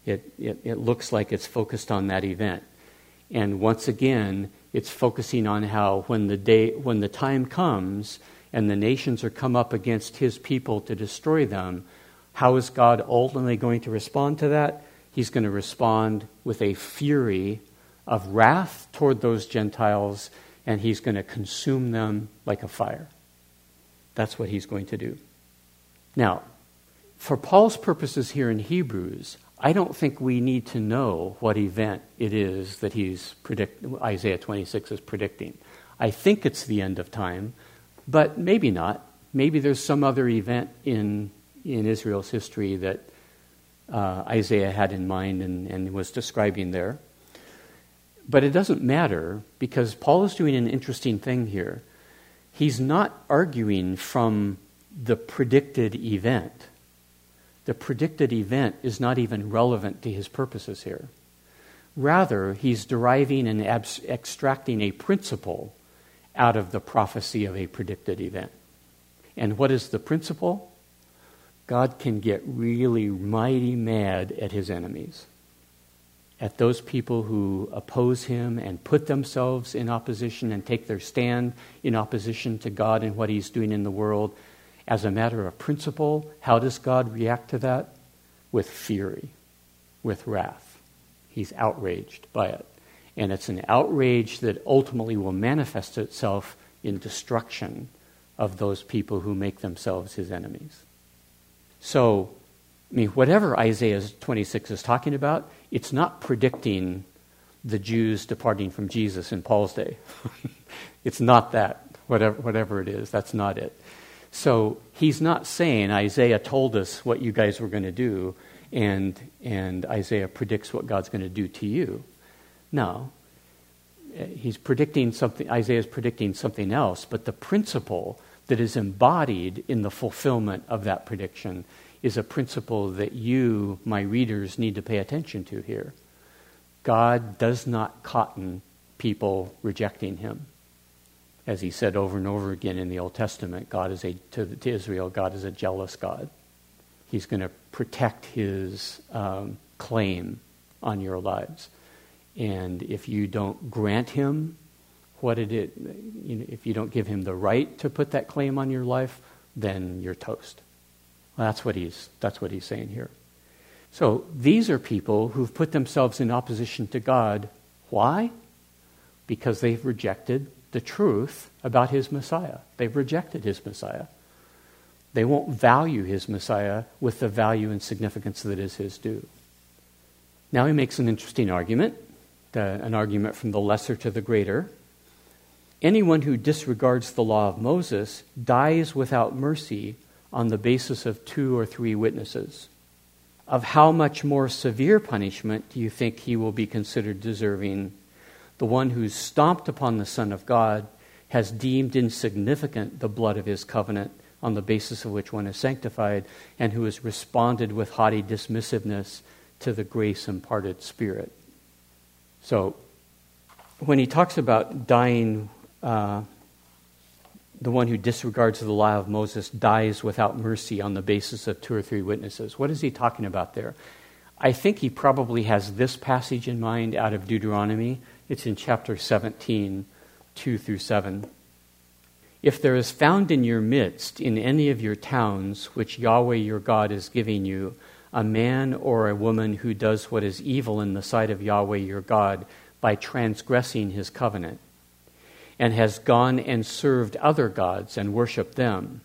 It, it, it looks like it's focused on that event. And once again, it's focusing on how when the day, when the time comes and the nations are come up against his people to destroy them, how is God ultimately going to respond to that? He's going to respond with a fury of wrath toward those Gentiles, and he's going to consume them like a fire. That's what he's going to do. Now, for Paul's purposes here in Hebrews, I don't think we need to know what event it is that he's predict, Isaiah twenty-six is predicting. I think it's the end of time, but maybe not. Maybe there's some other event in in Israel's history that uh, Isaiah had in mind and, and was describing there. But it doesn't matter because Paul is doing an interesting thing here. He's not arguing from the predicted event. The predicted event is not even relevant to his purposes here. Rather, he's deriving and abs- extracting a principle out of the prophecy of a predicted event. And what is the principle? God can get really mighty mad at his enemies, at those people who oppose him and put themselves in opposition and take their stand in opposition to God and what he's doing in the world. As a matter of principle, how does God react to that? With fury, with wrath. He's outraged by it. And it's an outrage that ultimately will manifest itself in destruction of those people who make themselves his enemies. So, I mean, whatever Isaiah twenty-six is talking about, it's not predicting the Jews departing from Jesus in Paul's day. It's not that, whatever, whatever it is, that's not it. So he's not saying Isaiah told us what you guys were going to do, and and Isaiah predicts what God's going to do to you. No. He's predicting something, Isaiah's predicting something else, but the principle that is embodied in the fulfillment of that prediction is a principle that you, my readers, need to pay attention to here. God does not cotton people rejecting him. As he said over and over again in the Old Testament, God is a to, to Israel, God is a jealous God. He's going to protect his um, claim on your lives. And if you don't grant him what it is, you know, if you don't give him the right to put that claim on your life, then you're toast. Well, that's what he's that's what he's saying here. So these are people who've put themselves in opposition to God. Why? Because they've rejected the truth about his Messiah. They've rejected his Messiah. They won't value his Messiah with the value and significance that is his due. Now he makes an interesting argument. The, an argument from the lesser to the greater. Anyone who disregards the law of Moses dies without mercy on the basis of two or three witnesses. Of how much more severe punishment do you think he will be considered deserving? The one who's stomped upon the Son of God has deemed insignificant the blood of his covenant on the basis of which one is sanctified, and who has responded with haughty dismissiveness to the grace imparted Spirit. So, when he talks about dying, uh, the one who disregards the law of Moses dies without mercy on the basis of two or three witnesses. What is he talking about there? I think he probably has this passage in mind out of Deuteronomy. It's in chapter seventeen, two through seven. If there is found in your midst, in any of your towns, which Yahweh your God is giving you, a man or a woman who does what is evil in the sight of Yahweh your God by transgressing his covenant, and has gone and served other gods and worshipped them,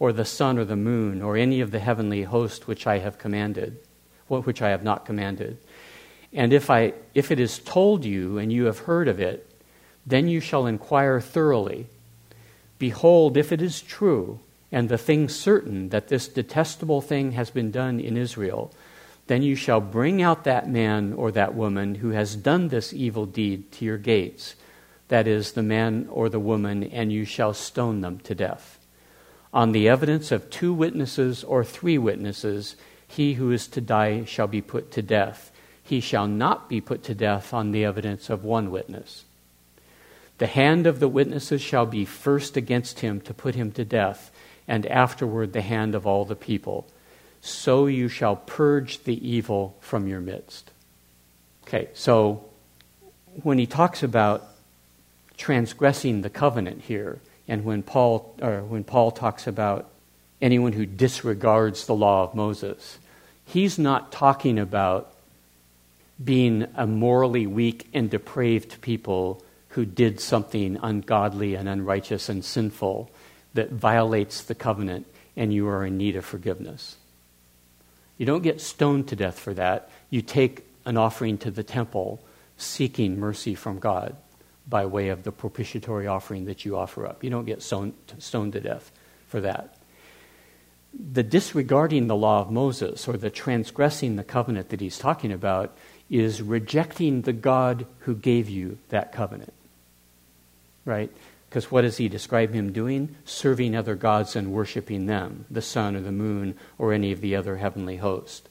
or the sun or the moon, or any of the heavenly host which I have commanded, which I have not commanded. And if I if it is told you and you have heard of it, then you shall inquire thoroughly. Behold, if it is true, and the thing certain that this detestable thing has been done in Israel, then you shall bring out that man or that woman who has done this evil deed to your gates, that is, the man or the woman, and you shall stone them to death. On the evidence of two witnesses or three witnesses, he who is to die shall be put to death. He shall not be put to death on the evidence of one witness. The hand of the witnesses shall be first against him to put him to death, and afterward the hand of all the people. So you shall purge the evil from your midst. Okay, so when he talks about transgressing the covenant here, and when Paul or when Paul talks about anyone who disregards the law of Moses, he's not talking about being a morally weak and depraved people who did something ungodly and unrighteous and sinful that violates the covenant, and you are in need of forgiveness. You don't get stoned to death for that. You take an offering to the temple seeking mercy from God by way of the propitiatory offering that you offer up. You don't get stoned to death for that. The disregarding the law of Moses, or the transgressing the covenant that he's talking about, is rejecting the God who gave you that covenant, right? Because what does he describe him doing? Serving other gods and worshiping them, the sun or the moon or any of the other heavenly host.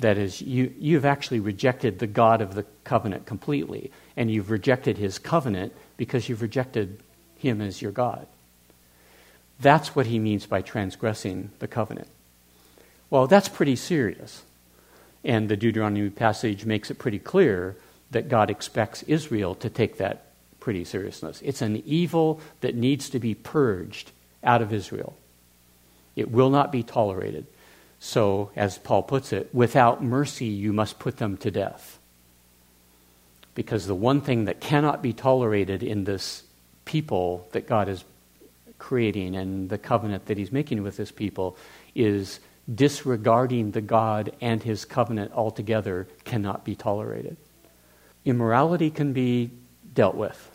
That is, you, you've actually rejected the God of the covenant completely, and you've rejected his covenant because you've rejected him as your God. That's what he means by transgressing the covenant. Well, that's pretty serious. And the Deuteronomy passage makes it pretty clear that God expects Israel to take that pretty seriousness. It's an evil that needs to be purged out of Israel. It will not be tolerated. So, as Paul puts it, without mercy you must put them to death. Because the one thing that cannot be tolerated in this people that God is creating and the covenant that he's making with this people is disregarding the God and his covenant altogether cannot be tolerated. Immorality can be dealt with.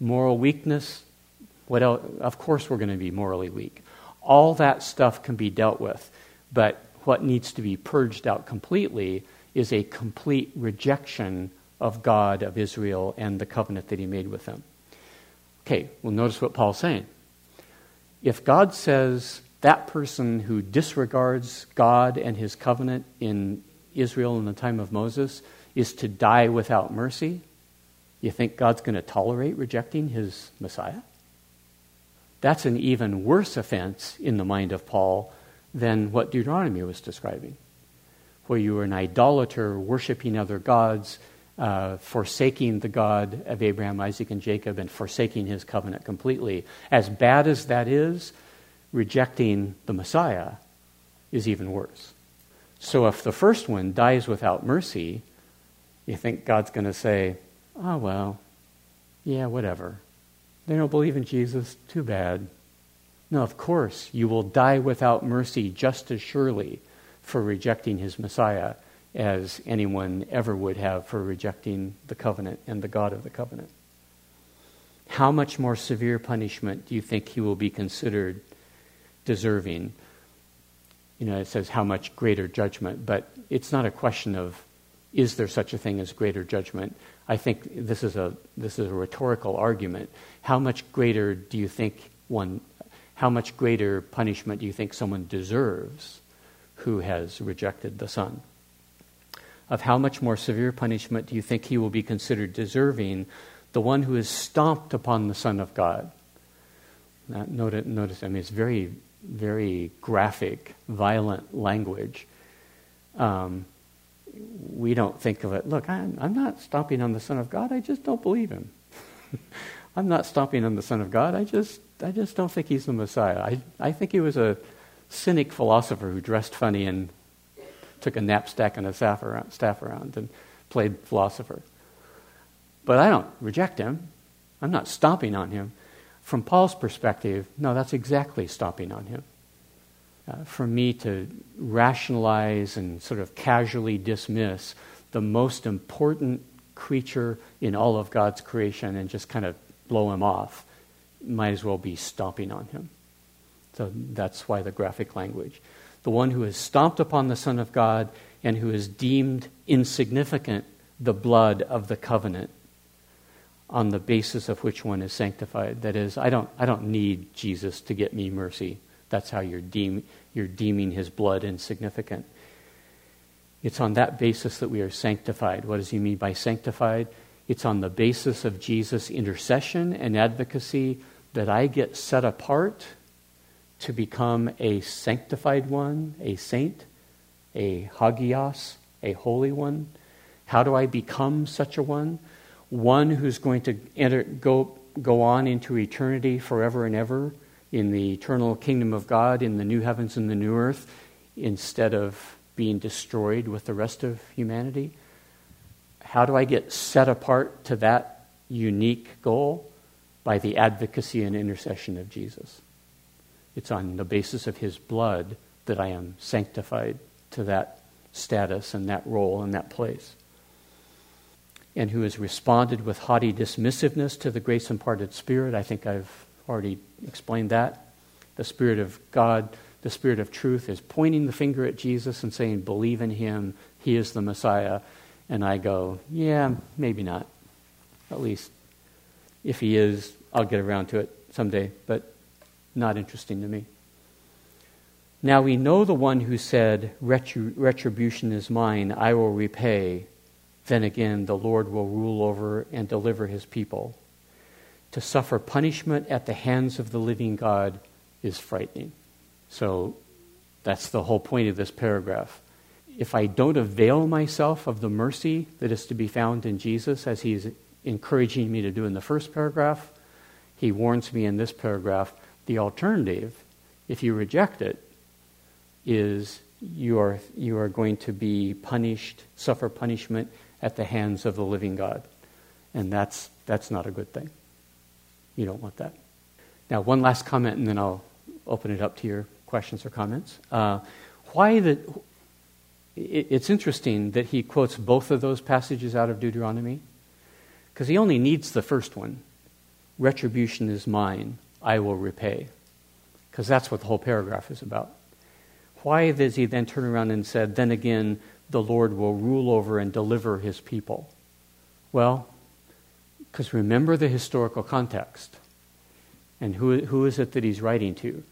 Moral weakness, what else? Of course we're going to be morally weak. all that stuff can be dealt with. But what needs to be purged out completely is a complete rejection of God, of Israel, and the covenant that he made with them. Okay, well, notice what Paul's saying. If God says that person who disregards God and his covenant in Israel in the time of Moses is to die without mercy, you think God's going to tolerate rejecting his Messiah? That's an even worse offense in the mind of Paul than what Deuteronomy was describing, where you were an idolater, worshiping other gods, uh, forsaking the God of Abraham, Isaac, and Jacob, and forsaking his covenant completely. As bad as that is, rejecting the Messiah is even worse. So if the first one dies without mercy, you think God's going to say, oh, well, yeah, whatever. They don't believe in Jesus, too bad. No, of course, you will die without mercy just as surely for rejecting his Messiah as anyone ever would have for rejecting the covenant and the God of the covenant. How much more severe punishment do you think he will be considered deserving? You know, it says how much greater judgment, but it's not a question of is there such a thing as greater judgment? I think this is a this is a rhetorical argument. How much greater do you think one? How much greater punishment do you think someone deserves who has rejected the Son? Of how much more severe punishment do you think he will be considered deserving? The one who has stomped upon the Son of God. Now, notice, notice, I mean, it's very, very graphic, violent language. Um, we don't think of it, look, I'm, I'm not stomping on the Son of God, I just don't believe him. I'm not stomping on the Son of God, I just I just don't think he's the Messiah. I, I think he was a cynic philosopher who dressed funny and took a knapsack and a staff around, staff around and played philosopher. But I don't reject him. I'm not stomping on him. From Paul's perspective, no, that's exactly stomping on him. Uh, for me to rationalize and sort of casually dismiss the most important creature in all of God's creation and just kind of blow him off, might as well be stomping on him. So that's why the graphic language. The one who has stomped upon the Son of God and who has deemed insignificant the blood of the covenant on the basis of which one is sanctified. That is, I don't, I don't need Jesus to get me mercy. That's how you're, deem, you're deeming his blood insignificant. It's on that basis that we are sanctified. What does he mean by sanctified? It's on the basis of Jesus' intercession and advocacy that I get set apart to become a sanctified one, a saint, a hagios, a holy one. How do I become such a one? One who's going to enter, go, go on into eternity forever and ever, in the eternal kingdom of God, in the new heavens and the new earth, instead of being destroyed with the rest of humanity? How do I get set apart to that unique goal? By the advocacy and intercession of Jesus. It's on the basis of his blood that I am sanctified to that status and that role and that place. And who has responded with haughty dismissiveness to the grace-imparted Spirit. I think I've already explained that. The Spirit of God, the Spirit of truth, is pointing the finger at Jesus and saying, believe in him, he is the Messiah. And I go, yeah, maybe not. At least if he is, I'll get around to it someday, but not interesting to me. Now we know the one who said, retribution is mine, I will repay. Then again, the Lord will rule over and deliver his people. To suffer punishment at the hands of the living God is frightening. So that's the whole point of this paragraph. If I don't avail myself of the mercy that is to be found in Jesus, as he's encouraging me to do in the first paragraph, he warns me in this paragraph, the alternative, if you reject it, is you are, you are going to be punished, suffer punishment at the hands of the living God. And that's that's not a good thing. You don't want that. Now, one last comment, and then I'll open it up to your questions or comments. Uh, why the... It's interesting that he quotes both of those passages out of Deuteronomy, because he only needs the first one. Retribution is mine, I will repay. because that's what the whole paragraph is about. Why does he then turn around and said, then again, the Lord will rule over and deliver his people? Well, because remember the historical context. And who who is it that he's writing to?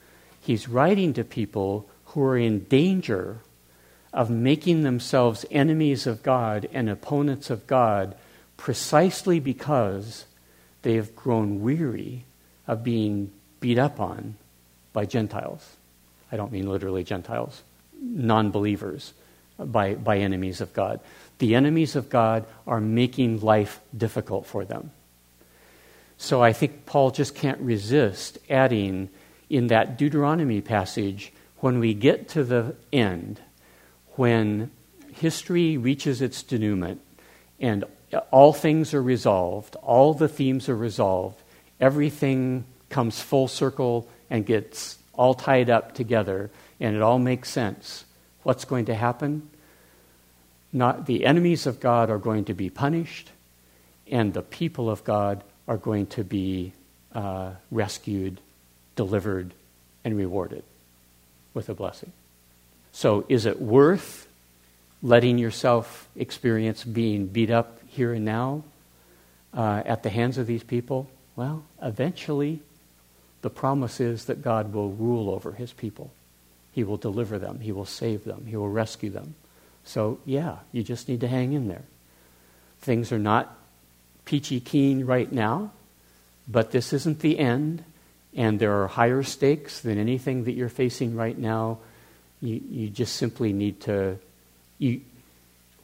He's writing to people who are in danger of making themselves enemies of God and opponents of God precisely because they have grown weary of being beat up on by Gentiles. I don't mean literally Gentiles, non-believers, by, by enemies of God. The enemies of God are making life difficult for them. So I think Paul just can't resist adding in that Deuteronomy passage, when we get to the end, when history reaches its denouement and all things are resolved, all the themes are resolved, everything comes full circle and gets all tied up together, and it all makes sense. What's going to happen? Not the enemies of God are going to be punished, and the people of God are going to be uh, rescued, delivered, and rewarded with a blessing. So is it worth letting yourself experience being beat up here and now uh, at the hands of these people? Well, eventually, the promise is that God will rule over his people. He will deliver them. He will save them. He will rescue them. So, yeah, you just need to hang in there. Things are not peachy keen right now, but this isn't the end, and there are higher stakes than anything that you're facing right now. You, you just simply need to... You,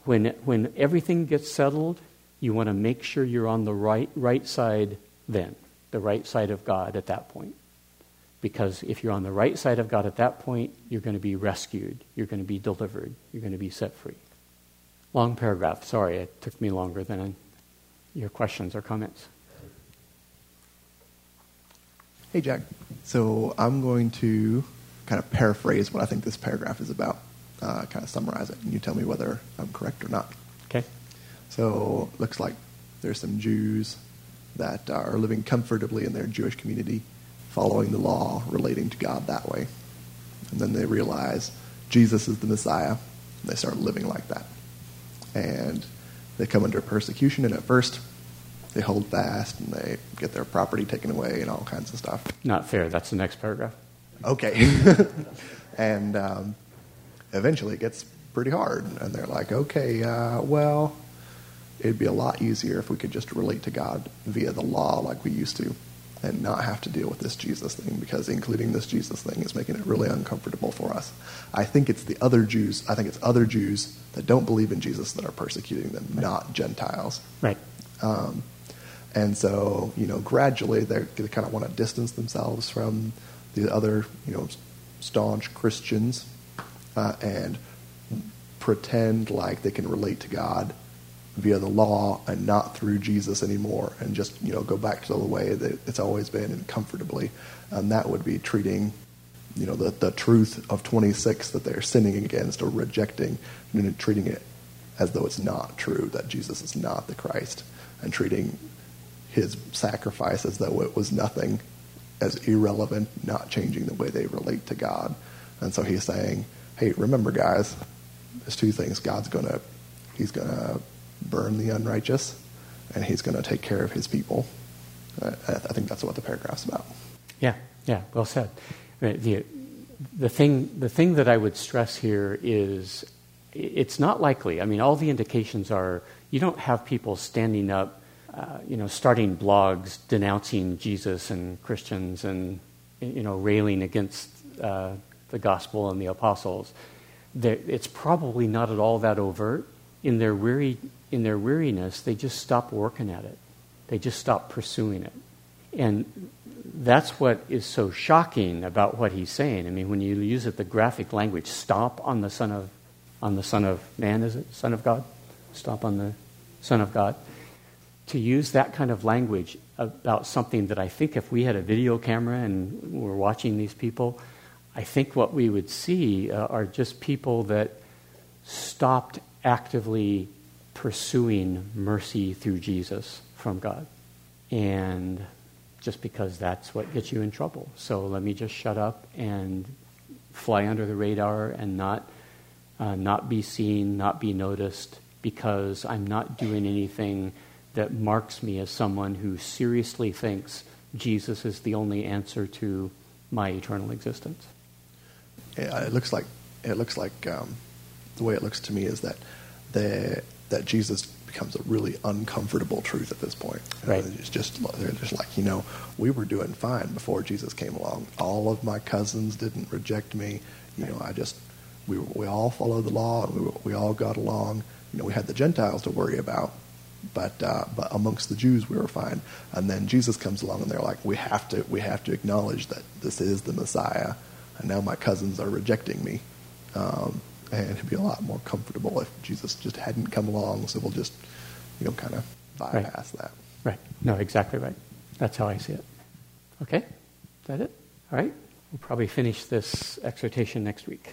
when, when everything gets settled, you want to make sure you're on the right, right side then. The right side of God at that point. Because if you're on the right side of God at that point, you're going to be rescued. You're going to be delivered. You're going to be set free. Long paragraph. Sorry, it took me longer than your questions or comments. Hey, Jack. So I'm going to kind of paraphrase what I think this paragraph is about, uh, kind of summarize it, and you tell me whether I'm correct or not. Okay. So looks like there's some Jews that are living comfortably in their Jewish community, following the law, relating to God that way. And then they realize Jesus is the Messiah, and they start living like that. And they come under persecution, and at first they hold fast, and they get their property taken away and all kinds of stuff. Not fair. That's the next paragraph. Okay. And um, eventually it gets pretty hard, and they're like, okay, uh, well... it'd be a lot easier if we could just relate to God via the law like we used to and not have to deal with this Jesus thing, because including this Jesus thing is making it really uncomfortable for us. I think it's the other Jews. I think it's other Jews that don't believe in Jesus that are persecuting them, right? Not Gentiles. Right. Um, and so, you know, gradually they kind of want to distance themselves from the other, you know, staunch Christians uh, and pretend like they can relate to God via the law and not through Jesus anymore, and just, you know, go back to the way that it's always been and comfortably. And that would be treating, you know, the, the truth of twenty-six that they're sinning against or rejecting, you know, treating it as though it's not true, that Jesus is not the Christ, and treating his sacrifice as though it was nothing, as irrelevant, not changing the way they relate to God. And so he's saying, hey, remember guys, there's two things. God's going to, he's going to burn the unrighteous, and he's going to take care of his people. Uh, I think that's what the paragraph's about. Yeah, yeah, well said. The, the thing, the thing that I would stress here is it's not likely. I mean, all the indications are you don't have people standing up, uh, you know, starting blogs denouncing Jesus and Christians and, you know, railing against uh, the gospel and the apostles. They're, it's probably not at all that overt. In their weary, in their weariness, they just stop working at it. They just stop pursuing it. And that's what is so shocking about what he's saying. I mean, when you use it, the graphic language, stomp on the Son of, on the Son of Man, is it? Son of God? Stomp on the Son of God. To use that kind of language about something that I think if we had a video camera and were watching these people, I think what we would see uh, are just people that stopped actively pursuing mercy through Jesus from God, and just because that's what gets you in trouble. So let me just shut up and fly under the radar and not uh, not be seen, not be noticed, because I'm not doing anything that marks me as someone who seriously thinks Jesus is the only answer to my eternal existence. It looks like it looks like um, the way it looks to me is that there that Jesus becomes a really uncomfortable truth at this point. You know, right? It's just they're just like, you know, we were doing fine before Jesus came along. All of my cousins didn't reject me. You right. know, I just we we all followed the law and we we all got along. You know, we had the Gentiles to worry about. But uh, but amongst the Jews we were fine, and then Jesus comes along, and they're like, we have to we have to acknowledge that this is the Messiah, and now my cousins are rejecting me, um, and it'd be a lot more comfortable if Jesus just hadn't come along. So we'll just, you know, kind of bypass right. that. Right. No, exactly right. That's how I see it. Okay, is that it? All right. We'll probably finish this exhortation next week.